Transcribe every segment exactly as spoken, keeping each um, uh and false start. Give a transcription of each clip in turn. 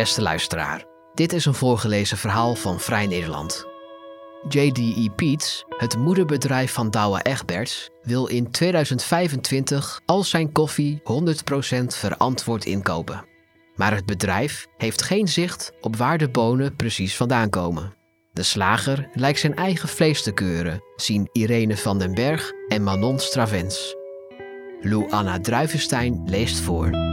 Beste luisteraar, dit is een voorgelezen verhaal van Vrij Nederland. J D E Peet's, het moederbedrijf van Douwe Egberts, wil in tweeduizend vijfentwintig al zijn koffie honderd procent verantwoord inkopen. Maar het bedrijf heeft geen zicht op waar de bonen precies vandaan komen. De slager lijkt zijn eigen vlees te keuren, zien Irene van den Berg en Manon Stravens. Lou Anna Druivenstein leest voor.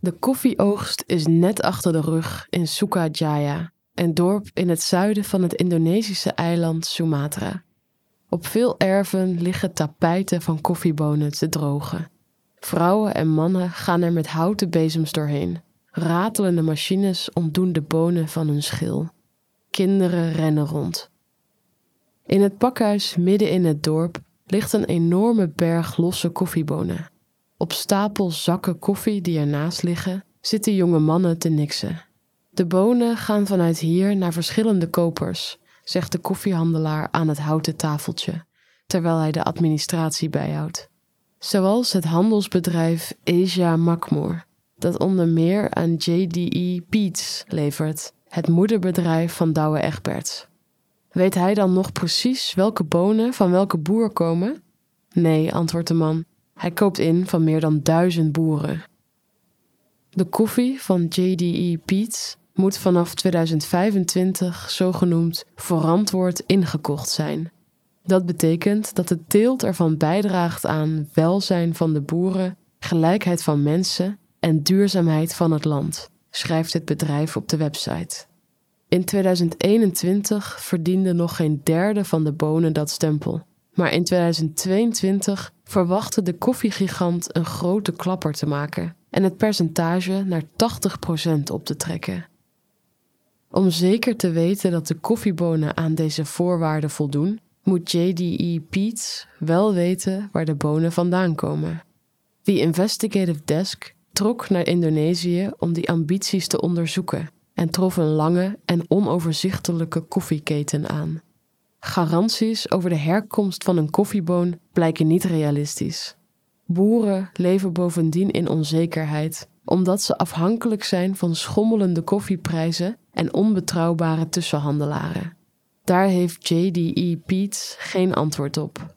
De koffieoogst is net achter de rug in Sukajaya, een dorp in het zuiden van het Indonesische eiland Sumatra. Op veel erven liggen tapijten van koffiebonen te drogen. Vrouwen en mannen gaan er met houten bezems doorheen. Ratelende machines ontdoen de bonen van hun schil. Kinderen rennen rond. In het pakhuis midden in het dorp ligt een enorme berg losse koffiebonen. Op stapels zakken koffie die ernaast liggen zitten jonge mannen te niksen. De bonen gaan vanuit hier naar verschillende kopers, zegt de koffiehandelaar aan het houten tafeltje, terwijl hij de administratie bijhoudt. Zoals het handelsbedrijf Asia Makmoor, dat onder meer aan J D E Peet's levert, het moederbedrijf van Douwe Egberts. Weet hij dan nog precies welke bonen van welke boer komen? Nee, antwoordt de man. Hij koopt in van meer dan duizend boeren. De koffie van J D E Peet's moet vanaf tweeduizend vijfentwintig zogenoemd verantwoord ingekocht zijn. Dat betekent dat de teelt ervan bijdraagt aan welzijn van de boeren, gelijkheid van mensen en duurzaamheid van het land, schrijft het bedrijf op de website. In tweeduizend eenentwintig verdiende nog geen derde van de bonen dat stempel. Maar in tweeduizend tweeëntwintig verwachtte de koffiegigant een grote klapper te maken en het percentage naar tachtig procent op te trekken. Om zeker te weten dat de koffiebonen aan deze voorwaarden voldoen, moet J D E Peet's wel weten waar de bonen vandaan komen. The Investigative Desk trok naar Indonesië om die ambities te onderzoeken en trof een lange en onoverzichtelijke koffieketen aan. Garanties over de herkomst van een koffieboon blijken niet realistisch. Boeren leven bovendien in onzekerheid, omdat ze afhankelijk zijn van schommelende koffieprijzen en onbetrouwbare tussenhandelaren. Daar heeft J D E Peet's geen antwoord op.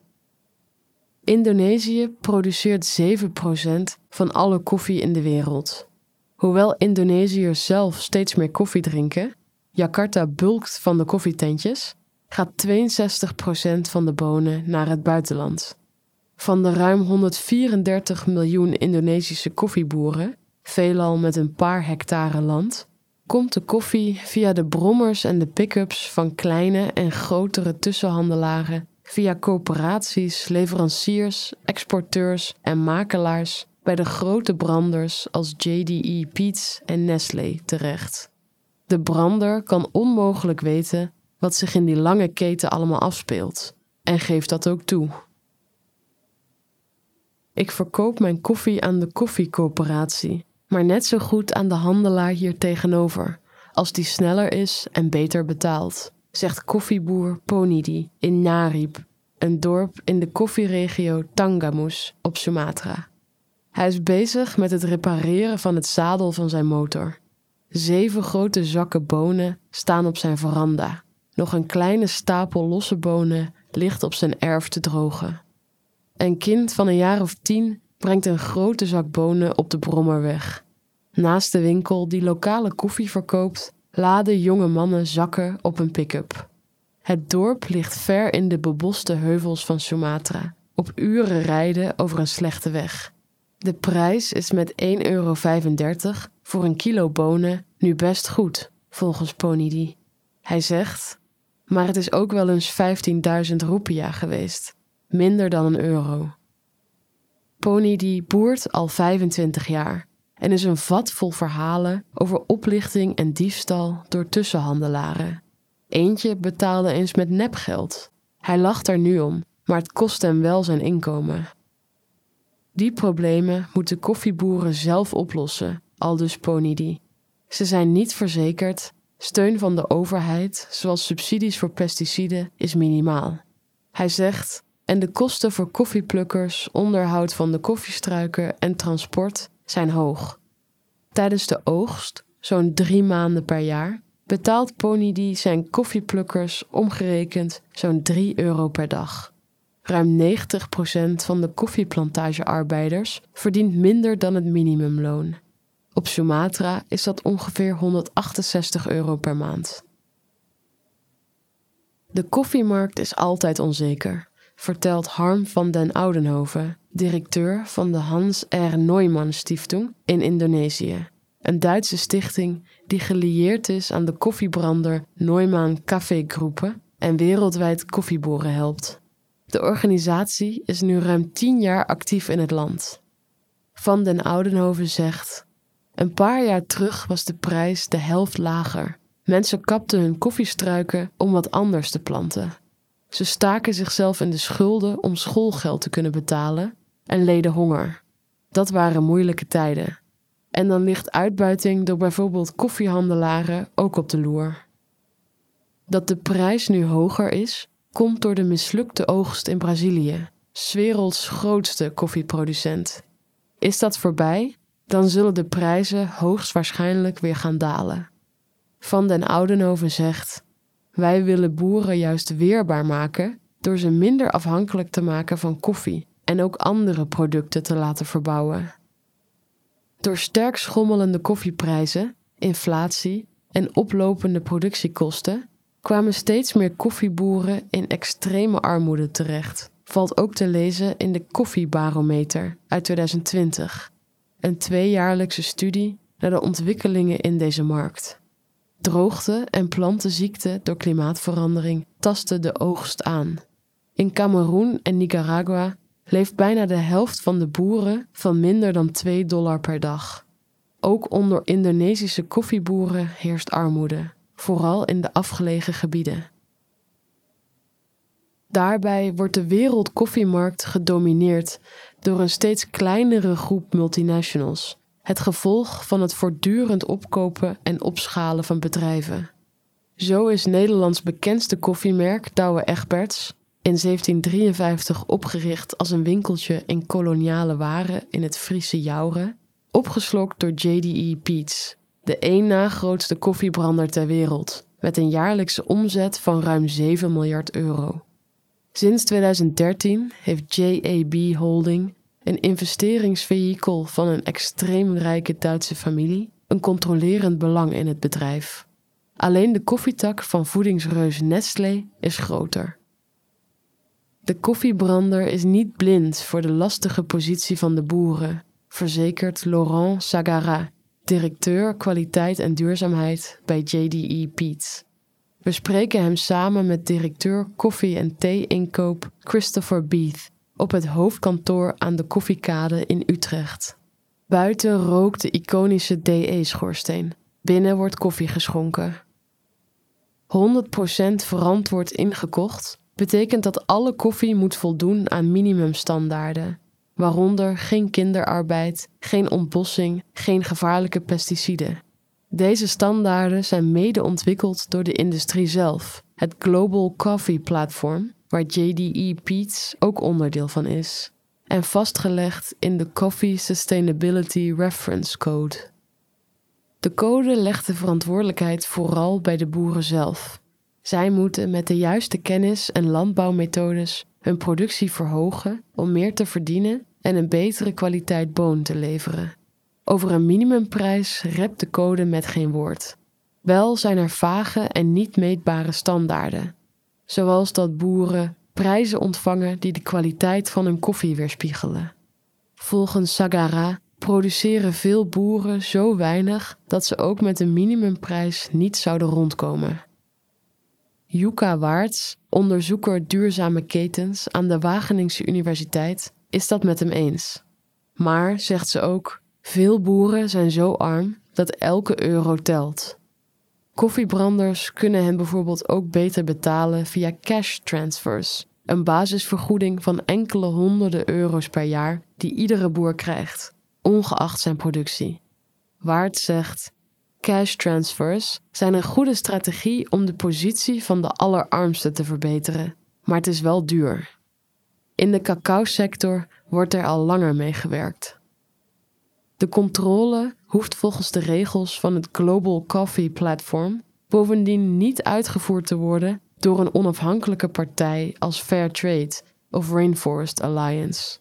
Indonesië produceert zeven procent van alle koffie in de wereld. Hoewel Indonesiërs zelf steeds meer koffie drinken, Jakarta bulkt van de koffietentjes, gaat tweeënzestig procent van de bonen naar het buitenland. Van de ruim honderdvierendertig miljoen Indonesische koffieboeren, veelal met een paar hectare land, komt de koffie via de brommers en de pick-ups van kleine en grotere tussenhandelaren, via coöperaties, leveranciers, exporteurs en makelaars bij de grote branders als J D E Peet's en Nestlé terecht. De brander kan onmogelijk weten wat zich in die lange keten allemaal afspeelt, en geeft dat ook toe. Ik verkoop mijn koffie aan de koffiecoöperatie, maar net zo goed aan de handelaar hier tegenover, als die sneller is en beter betaalt, zegt koffieboer Ponidi in Narip, een dorp in de koffieregio Tanggamus op Sumatra. Hij is bezig met het repareren van het zadel van zijn motor. Zeven grote zakken bonen staan op zijn veranda. Nog een kleine stapel losse bonen ligt op zijn erf te drogen. Een kind van een jaar of tien brengt een grote zak bonen op de brommer weg. Naast de winkel die lokale koffie verkoopt, laden jonge mannen zakken op een pick-up. Het dorp ligt ver in de beboste heuvels van Sumatra, op uren rijden over een slechte weg. De prijs is met één euro vijfendertig voor een kilo bonen nu best goed, volgens Ponidi. Hij zegt: maar het is ook wel eens vijftienduizend roepia geweest, minder dan een euro. Ponidi boert al vijfentwintig jaar en is een vat vol verhalen over oplichting en diefstal door tussenhandelaren. Eentje betaalde eens met nepgeld. Hij lacht er nu om, maar het kost hem wel zijn inkomen. Die problemen moeten koffieboeren zelf oplossen, aldus Ponidi. Ze zijn niet verzekerd. Steun van de overheid, zoals subsidies voor pesticiden, is minimaal. Hij zegt: en de kosten voor koffieplukkers, onderhoud van de koffiestruiken en transport zijn hoog. Tijdens de oogst, zo'n drie maanden per jaar, betaalt Ponidi zijn koffieplukkers omgerekend zo'n drie euro per dag. Ruim negentig procent van de koffieplantagearbeiders verdient minder dan het minimumloon. Op Sumatra is dat ongeveer honderdachtenzestig euro per maand. De koffiemarkt is altijd onzeker, vertelt Harm van den Oudenhoven, directeur van de Hans R. Neumann Stiftung in Indonesië, een Duitse stichting die gelieerd is aan de koffiebrander Neumann Café Groepen en wereldwijd koffieboeren helpt. De organisatie is nu ruim tien jaar actief in het land. Van den Oudenhoven zegt: een paar jaar terug was de prijs de helft lager. Mensen kapten hun koffiestruiken om wat anders te planten. Ze staken zichzelf in de schulden om schoolgeld te kunnen betalen en leden honger. Dat waren moeilijke tijden. En dan ligt uitbuiting door bijvoorbeeld koffiehandelaren ook op de loer. Dat de prijs nu hoger is, komt door de mislukte oogst in Brazilië, 's werelds grootste koffieproducent. Is dat voorbij, dan zullen de prijzen hoogstwaarschijnlijk weer gaan dalen. Van den Oudenhoven zegt: wij willen boeren juist weerbaar maken door ze minder afhankelijk te maken van koffie en ook andere producten te laten verbouwen. Door sterk schommelende koffieprijzen, inflatie en oplopende productiekosten kwamen steeds meer koffieboeren in extreme armoede terecht, valt ook te lezen in de Koffiebarometer uit twintig twintig, een tweejaarlijkse studie naar de ontwikkelingen in deze markt. Droogte en plantenziekten door klimaatverandering tasten de oogst aan. In Kameroen en Nicaragua leeft bijna de helft van de boeren van minder dan twee dollar per dag. Ook onder Indonesische koffieboeren heerst armoede, vooral in de afgelegen gebieden. Daarbij wordt de wereldkoffiemarkt gedomineerd door een steeds kleinere groep multinationals, het gevolg van het voortdurend opkopen en opschalen van bedrijven. Zo is Nederlands bekendste koffiemerk Douwe Egberts in zeventien drieënvijftig opgericht als een winkeltje in koloniale waren in het Friese Jouren, opgeslokt door J D E Peet's, de één na grootste koffiebrander ter wereld, met een jaarlijkse omzet van ruim zeven miljard euro. Sinds twintig dertien heeft J A B Holding, een investeringsvehikel van een extreem rijke Duitse familie, een controlerend belang in het bedrijf. Alleen de koffietak van voedingsreus Nestlé is groter. De koffiebrander is niet blind voor de lastige positie van de boeren, verzekert Laurent Sagarat, directeur kwaliteit en duurzaamheid bij J D E Peet's. We spreken hem samen met directeur koffie- en thee-inkoop Christopher Beeth op het hoofdkantoor aan de Koffiekade in Utrecht. Buiten rookt de iconische D E-schoorsteen. Binnen wordt koffie geschonken. honderd procent verantwoord ingekocht betekent dat alle koffie moet voldoen aan minimumstandaarden, waaronder geen kinderarbeid, geen ontbossing, geen gevaarlijke pesticiden. Deze standaarden zijn mede ontwikkeld door de industrie zelf, het Global Coffee Platform, waar J D E Peet's ook onderdeel van is, en vastgelegd in de Coffee Sustainability Reference Code. De code legt de verantwoordelijkheid vooral bij de boeren zelf. Zij moeten met de juiste kennis en landbouwmethodes hun productie verhogen om meer te verdienen en een betere kwaliteit boon te leveren. Over een minimumprijs rept de code met geen woord. Wel zijn er vage en niet meetbare standaarden, zoals dat boeren prijzen ontvangen die de kwaliteit van hun koffie weerspiegelen. Volgens Sagarat produceren veel boeren zo weinig dat ze ook met een minimumprijs niet zouden rondkomen. Juka Waarts, onderzoeker duurzame ketens aan de Wageningen Universiteit, is dat met hem eens. Maar, zegt ze ook, veel boeren zijn zo arm dat elke euro telt. Koffiebranders kunnen hen bijvoorbeeld ook beter betalen via cash transfers, een basisvergoeding van enkele honderden euro's per jaar die iedere boer krijgt, ongeacht zijn productie. Waard zegt: cash transfers zijn een goede strategie om de positie van de allerarmsten te verbeteren, maar het is wel duur. In de cacaosector wordt er al langer mee gewerkt. De controle hoeft volgens de regels van het Global Coffee Platform bovendien niet uitgevoerd te worden door een onafhankelijke partij als Fairtrade of Rainforest Alliance.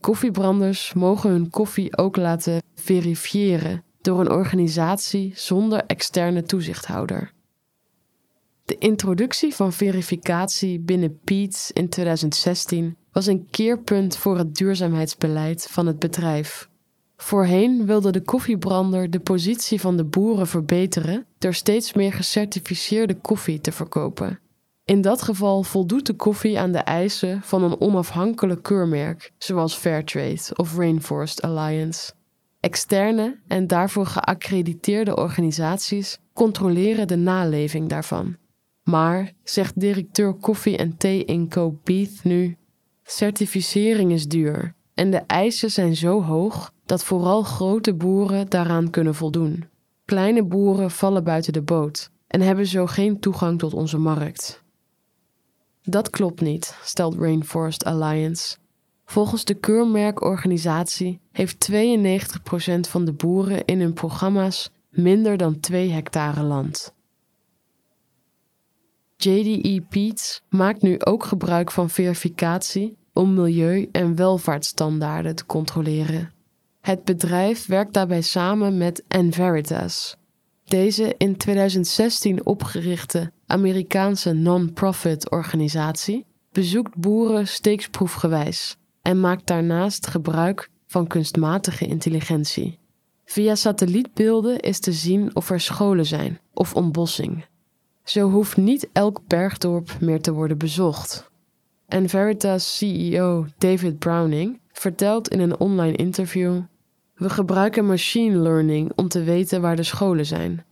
Koffiebranders mogen hun koffie ook laten verifiëren door een organisatie zonder externe toezichthouder. De introductie van verificatie binnen Peet's in tweeduizend zestien was een keerpunt voor het duurzaamheidsbeleid van het bedrijf. Voorheen wilde de koffiebrander de positie van de boeren verbeteren door steeds meer gecertificeerde koffie te verkopen. In dat geval voldoet de koffie aan de eisen van een onafhankelijk keurmerk, zoals Fairtrade of Rainforest Alliance. Externe en daarvoor geaccrediteerde organisaties controleren de naleving daarvan. Maar, zegt directeur koffie- en thee-inkoop Beeth nu, certificering is duur en de eisen zijn zo hoog dat vooral grote boeren daaraan kunnen voldoen. Kleine boeren vallen buiten de boot en hebben zo geen toegang tot onze markt. Dat klopt niet, stelt Rainforest Alliance. Volgens de keurmerkorganisatie heeft tweeënnegentig procent van de boeren in hun programma's minder dan twee hectare land. J D E Peet's maakt nu ook gebruik van verificatie om milieu- en welvaartsstandaarden te controleren. Het bedrijf werkt daarbij samen met Enveritas. Deze in tweeduizend zestien opgerichte Amerikaanse non-profit organisatie bezoekt boeren steeksproefgewijs en maakt daarnaast gebruik van kunstmatige intelligentie. Via satellietbeelden is te zien of er scholen zijn of ontbossing. Zo hoeft niet elk bergdorp meer te worden bezocht. Enveritas C E O David Browning vertelt in een online interview: we gebruiken machine learning om te weten waar de scholen zijn.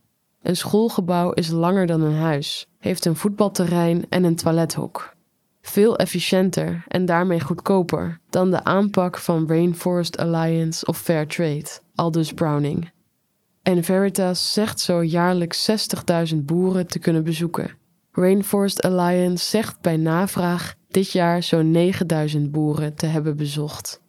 Een schoolgebouw is langer dan een huis, heeft een voetbalterrein en een toilethok. Veel efficiënter en daarmee goedkoper dan de aanpak van Rainforest Alliance of Fairtrade, aldus Browning. Enveritas zegt zo jaarlijks zestigduizend boeren te kunnen bezoeken. Rainforest Alliance zegt bij navraag dit jaar zo'n negenduizend boeren te hebben bezocht.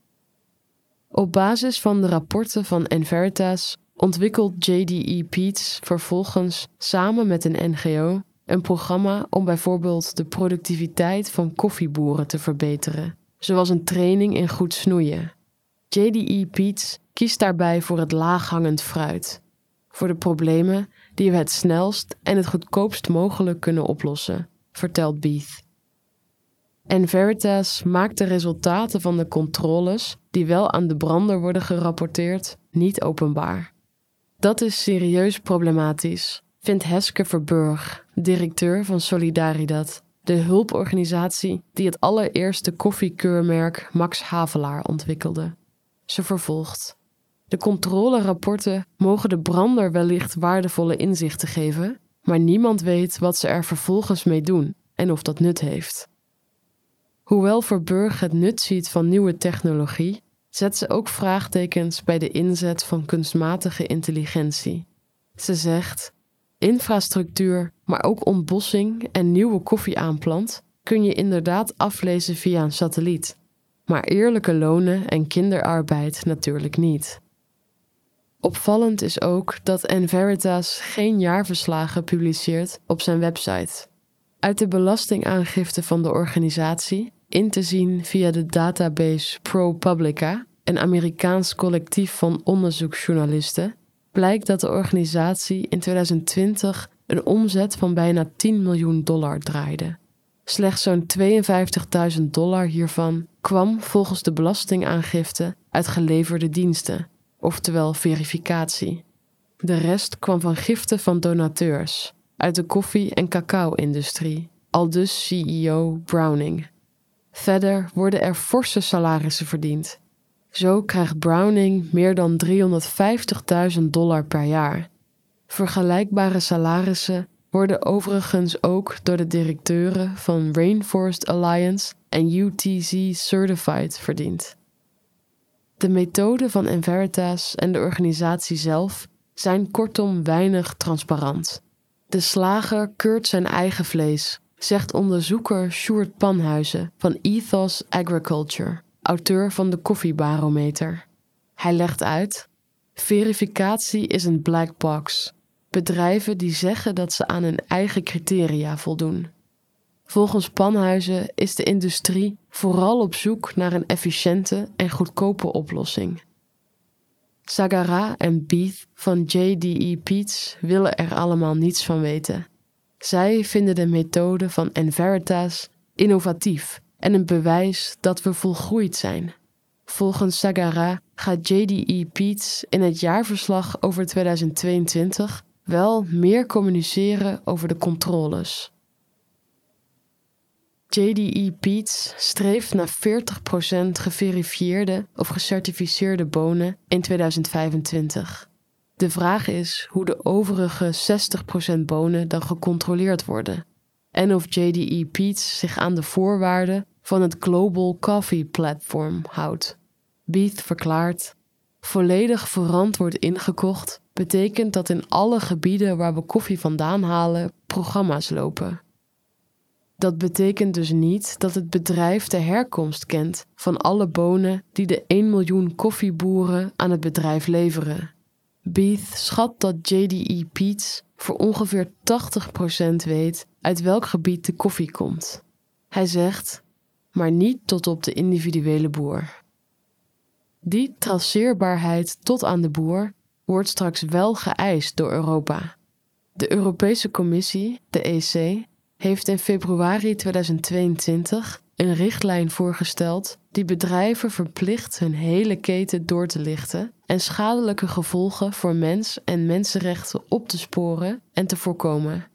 Op basis van de rapporten van Enveritas ontwikkelt J D E Peet's vervolgens samen met een N G O een programma om bijvoorbeeld de productiviteit van koffieboeren te verbeteren, zoals een training in goed snoeien. J D E Peet's kiest daarbij voor het laaghangend fruit, voor de problemen die we het snelst en het goedkoopst mogelijk kunnen oplossen, vertelt Beeth. Enveritas maakt de resultaten van de controles, die wel aan de brander worden gerapporteerd, niet openbaar. Dat is serieus problematisch, vindt Heske Verburg, directeur van Solidaridad, de hulporganisatie die het allereerste koffiekeurmerk Max Havelaar ontwikkelde. Ze vervolgt: de controlerapporten mogen de brander wellicht waardevolle inzichten geven, maar niemand weet wat ze er vervolgens mee doen en of dat nut heeft. Hoewel Verburg het nut ziet van nieuwe technologie, zet ze ook vraagtekens bij de inzet van kunstmatige intelligentie. Ze zegt: infrastructuur, maar ook ontbossing en nieuwe koffieaanplant kun je inderdaad aflezen via een satelliet, maar eerlijke lonen en kinderarbeid natuurlijk niet. Opvallend is ook dat Enveritas geen jaarverslagen publiceert op zijn website. Uit de belastingaangifte van de organisatie, in te zien via de database ProPublica, een Amerikaans collectief van onderzoeksjournalisten, blijkt dat de organisatie in tweeduizend twintig een omzet van bijna tien miljoen dollar draaide. Slechts zo'n tweeënvijftigduizend dollar hiervan kwam volgens de belastingaangifte uit geleverde diensten, oftewel verificatie. De rest kwam van giften van donateurs uit de koffie- en cacao-industrie, aldus C E O Browning. Verder worden er forse salarissen verdiend. Zo krijgt Browning meer dan driehonderdvijftigduizend dollar per jaar. Vergelijkbare salarissen worden overigens ook door de directeuren van Rainforest Alliance en U T C Certified verdiend. De methoden van Enveritas en de organisatie zelf zijn kortom weinig transparant. De slager keurt zijn eigen vlees zegt onderzoeker Sjoerd Panhuizen van Ethos Agriculture, auteur van de Koffiebarometer. Hij legt uit: verificatie is een black box. Bedrijven die zeggen dat ze aan hun eigen criteria voldoen. Volgens Panhuizen is de industrie vooral op zoek naar een efficiënte en goedkope oplossing. Sagarat en Beeth van J D E Peet's willen er allemaal niets van weten. Zij vinden de methode van Enveritas innovatief en een bewijs dat we volgroeid zijn. Volgens Sagarat gaat J D E Peet's in het jaarverslag over tweeduizend tweeëntwintig wel meer communiceren over de controles. J D E Peet's streeft naar veertig procent geverifieerde of gecertificeerde bonen in tweeduizend vijfentwintig. De vraag is hoe de overige zestig procent bonen dan gecontroleerd worden en of J D E Peet's zich aan de voorwaarden van het Global Coffee Platform houdt. Beeth verklaart: volledig verantwoord ingekocht betekent dat in alle gebieden waar we koffie vandaan halen programma's lopen. Dat betekent dus niet dat het bedrijf de herkomst kent van alle bonen die de één miljoen koffieboeren aan het bedrijf leveren. Beeth schat dat J D E Peet's voor ongeveer tachtig procent weet uit welk gebied de koffie komt. Hij zegt, maar niet tot op de individuele boer. Die traceerbaarheid tot aan de boer wordt straks wel geëist door Europa. De Europese Commissie, de E C, heeft in februari tweeduizend tweeëntwintig een richtlijn voorgesteld die bedrijven verplicht hun hele keten door te lichten en schadelijke gevolgen voor mens en mensenrechten op te sporen en te voorkomen.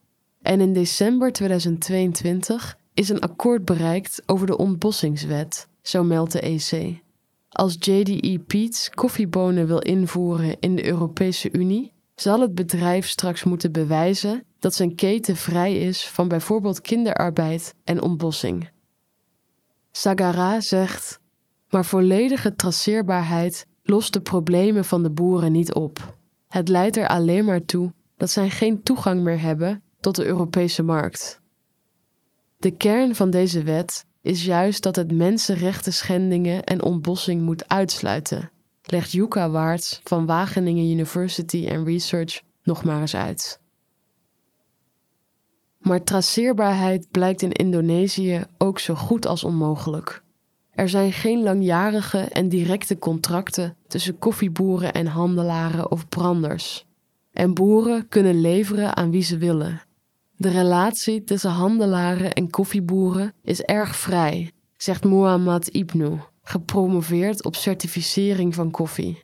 En in december tweeduizend tweeëntwintig is een akkoord bereikt over de ontbossingswet, zo meldt de E C. Als J D E Peet's koffiebonen wil invoeren in de Europese Unie, zal het bedrijf straks moeten bewijzen dat zijn keten vrij is van bijvoorbeeld kinderarbeid en ontbossing. Sagarat zegt, maar volledige traceerbaarheid lost de problemen van de boeren niet op. Het leidt er alleen maar toe dat zij geen toegang meer hebben tot de Europese markt. De kern van deze wet is juist dat het mensenrechten schendingen en ontbossing moet uitsluiten, legt Juka Waarts van Wageningen University and Research nog maar eens uit. Maar traceerbaarheid blijkt in Indonesië ook zo goed als onmogelijk. Er zijn geen langjarige en directe contracten tussen koffieboeren en handelaren of branders. En boeren kunnen leveren aan wie ze willen. De relatie tussen handelaren en koffieboeren is erg vrij, zegt Muhammad Ibnu, gepromoveerd op certificering van koffie.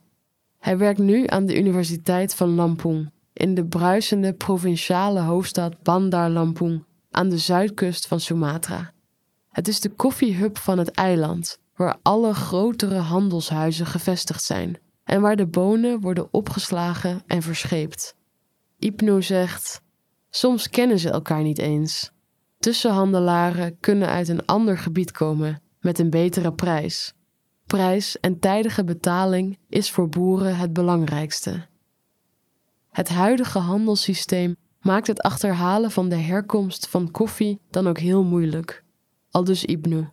Hij werkt nu aan de Universiteit van Lampung, in de bruisende provinciale hoofdstad Bandar Lampung, aan de zuidkust van Sumatra. Het is de koffiehub van het eiland, waar alle grotere handelshuizen gevestigd zijn en waar de bonen worden opgeslagen en verscheept. Ibnu zegt, soms kennen ze elkaar niet eens. Tussenhandelaren kunnen uit een ander gebied komen met een betere prijs. Prijs en tijdige betaling is voor boeren het belangrijkste. Het huidige handelssysteem maakt het achterhalen van de herkomst van koffie dan ook heel moeilijk. Aldus Ibnu.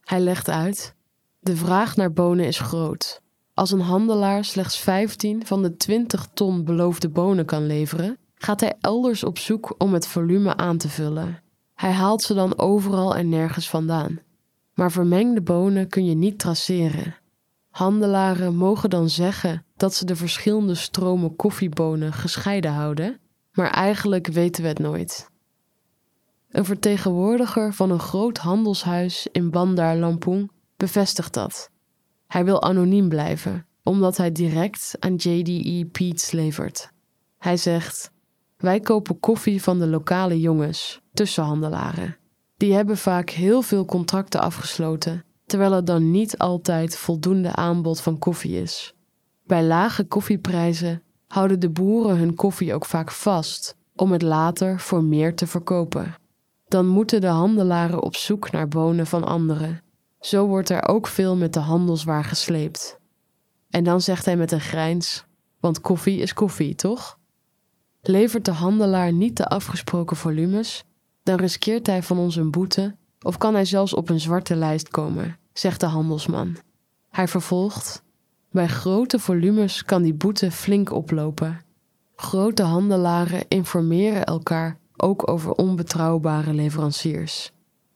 Hij legt uit, de vraag naar bonen is groot. Als een handelaar slechts vijftien van de twintig ton beloofde bonen kan leveren, gaat hij elders op zoek om het volume aan te vullen. Hij haalt ze dan overal en nergens vandaan. Maar vermengde bonen kun je niet traceren. Handelaren mogen dan zeggen dat ze de verschillende stromen koffiebonen gescheiden houden, maar eigenlijk weten we het nooit. Een vertegenwoordiger van een groot handelshuis in Bandar Lampung bevestigt dat. Hij wil anoniem blijven, omdat hij direct aan J D E Peet's levert. Hij zegt, wij kopen koffie van de lokale jongens, tussenhandelaren. Die hebben vaak heel veel contracten afgesloten, terwijl er dan niet altijd voldoende aanbod van koffie is. Bij lage koffieprijzen houden de boeren hun koffie ook vaak vast om het later voor meer te verkopen. Dan moeten de handelaren op zoek naar bonen van anderen. Zo wordt er ook veel met de handelswaar gesleept. En dan zegt hij met een grijns, want koffie is koffie, toch? Levert de handelaar niet de afgesproken volumes, dan riskeert hij van ons een boete of kan hij zelfs op een zwarte lijst komen, zegt de handelsman. Hij vervolgt, bij grote volumes kan die boete flink oplopen. Grote handelaren informeren elkaar ook over onbetrouwbare leveranciers.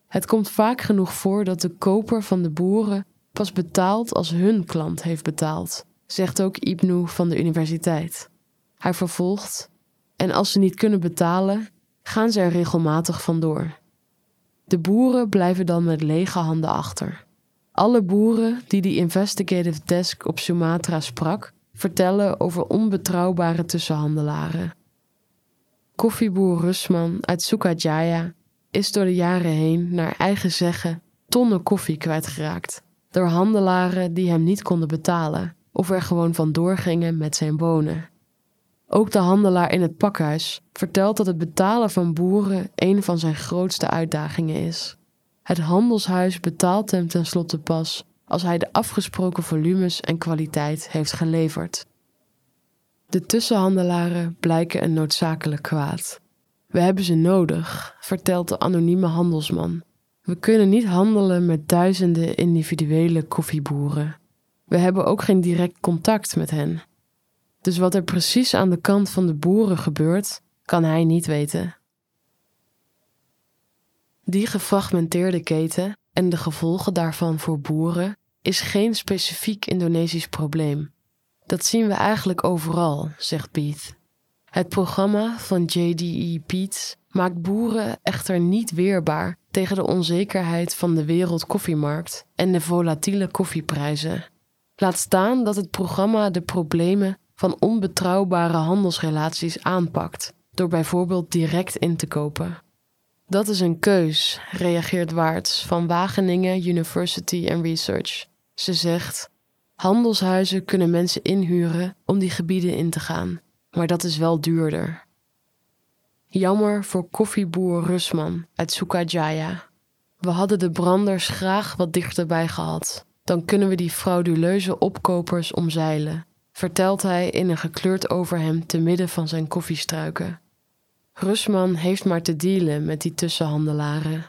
Het komt vaak genoeg voor dat de koper van de boeren pas betaalt als hun klant heeft betaald, zegt ook Ibnu van de universiteit. Hij vervolgt, en als ze niet kunnen betalen, gaan ze er regelmatig vandoor. De boeren blijven dan met lege handen achter. Alle boeren die de investigative desk op Sumatra sprak, vertellen over onbetrouwbare tussenhandelaren. Koffieboer Rusman uit Sukajaya is door de jaren heen, naar eigen zeggen, tonnen koffie kwijtgeraakt door handelaren die hem niet konden betalen of er gewoon vandoor gingen met zijn bonen. Ook de handelaar in het pakhuis vertelt dat het betalen van boeren een van zijn grootste uitdagingen is. Het handelshuis betaalt hem tenslotte pas als hij de afgesproken volumes en kwaliteit heeft geleverd. De tussenhandelaren blijken een noodzakelijk kwaad. We hebben ze nodig, vertelt de anonieme handelsman. We kunnen niet handelen met duizenden individuele koffieboeren. We hebben ook geen direct contact met hen. Dus wat er precies aan de kant van de boeren gebeurt, kan hij niet weten. Die gefragmenteerde keten en de gevolgen daarvan voor boeren is geen specifiek Indonesisch probleem. Dat zien we eigenlijk overal, zegt Beeth. Het programma van J D E Peet's maakt boeren echter niet weerbaar tegen de onzekerheid van de wereldkoffiemarkt en de volatiele koffieprijzen. Laat staan dat het programma de problemen van onbetrouwbare handelsrelaties aanpakt, door bijvoorbeeld direct in te kopen. Dat is een keus, reageert Waarts van Wageningen University and Research. Ze zegt, handelshuizen kunnen mensen inhuren om die gebieden in te gaan, maar dat is wel duurder. Jammer voor koffieboer Rusman uit Sukajaya. We hadden de branders graag wat dichterbij gehad. Dan kunnen we die frauduleuze opkopers omzeilen, vertelt hij in een gekleurd overhemd te midden van zijn koffiestruiken. Rusman heeft maar te dealen met die tussenhandelaren.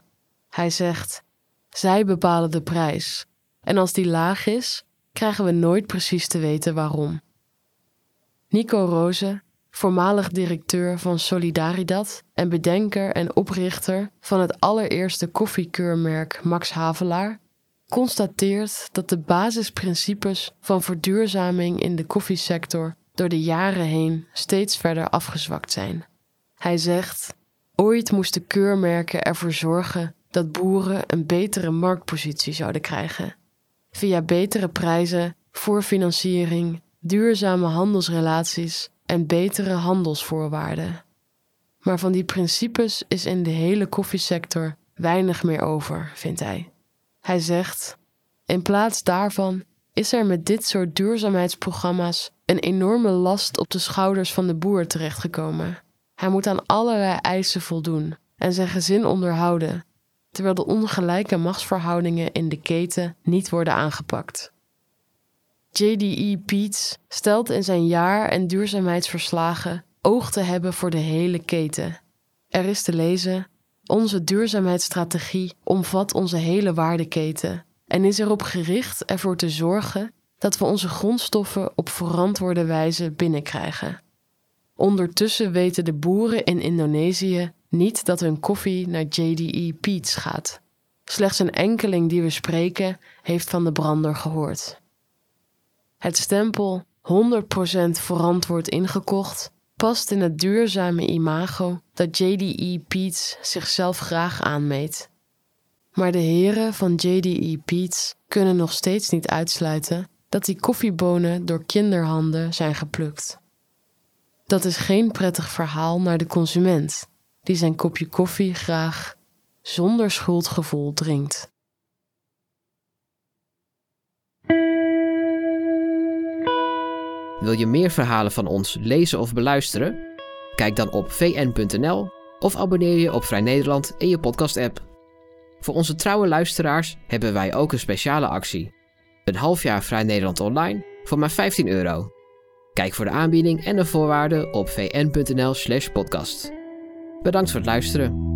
Hij zegt, zij bepalen de prijs en als die laag is, krijgen we nooit precies te weten waarom. Nico Rose, voormalig directeur van Solidaridad en bedenker en oprichter van het allereerste koffiekeurmerk Max Havelaar, constateert dat de basisprincipes van verduurzaming in de koffiesector door de jaren heen steeds verder afgezwakt zijn. Hij zegt, ooit moesten keurmerken ervoor zorgen dat boeren een betere marktpositie zouden krijgen. Via betere prijzen, voorfinanciering, duurzame handelsrelaties en betere handelsvoorwaarden. Maar van die principes is in de hele koffiesector weinig meer over, vindt hij. Hij zegt, in plaats daarvan is er met dit soort duurzaamheidsprogramma's een enorme last op de schouders van de boer terechtgekomen. Hij moet aan allerlei eisen voldoen en zijn gezin onderhouden, terwijl de ongelijke machtsverhoudingen in de keten niet worden aangepakt. J D E Peet's stelt in zijn jaar- en duurzaamheidsverslagen oog te hebben voor de hele keten. Er is te lezen, onze duurzaamheidsstrategie omvat onze hele waardeketen en is erop gericht ervoor te zorgen dat we onze grondstoffen op verantwoorde wijze binnenkrijgen. Ondertussen weten de boeren in Indonesië niet dat hun koffie naar J D E Peet's gaat. Slechts een enkeling die we spreken heeft van de brander gehoord. Het stempel honderd procent verantwoord ingekocht past in het duurzame imago dat J D E Peet's zichzelf graag aanmeet. Maar de heren van J D E Peet's kunnen nog steeds niet uitsluiten dat die koffiebonen door kinderhanden zijn geplukt. Dat is geen prettig verhaal naar de consument, die zijn kopje koffie graag zonder schuldgevoel drinkt. Wil je meer verhalen van ons lezen of beluisteren? Kijk dan op v n punt n l of abonneer je op Vrij Nederland in je podcast-app. Voor onze trouwe luisteraars hebben wij ook een speciale actie. Een half jaar Vrij Nederland online voor maar vijftien euro. Kijk voor de aanbieding en de voorwaarden op v n punt n l slash podcast. Bedankt voor het luisteren.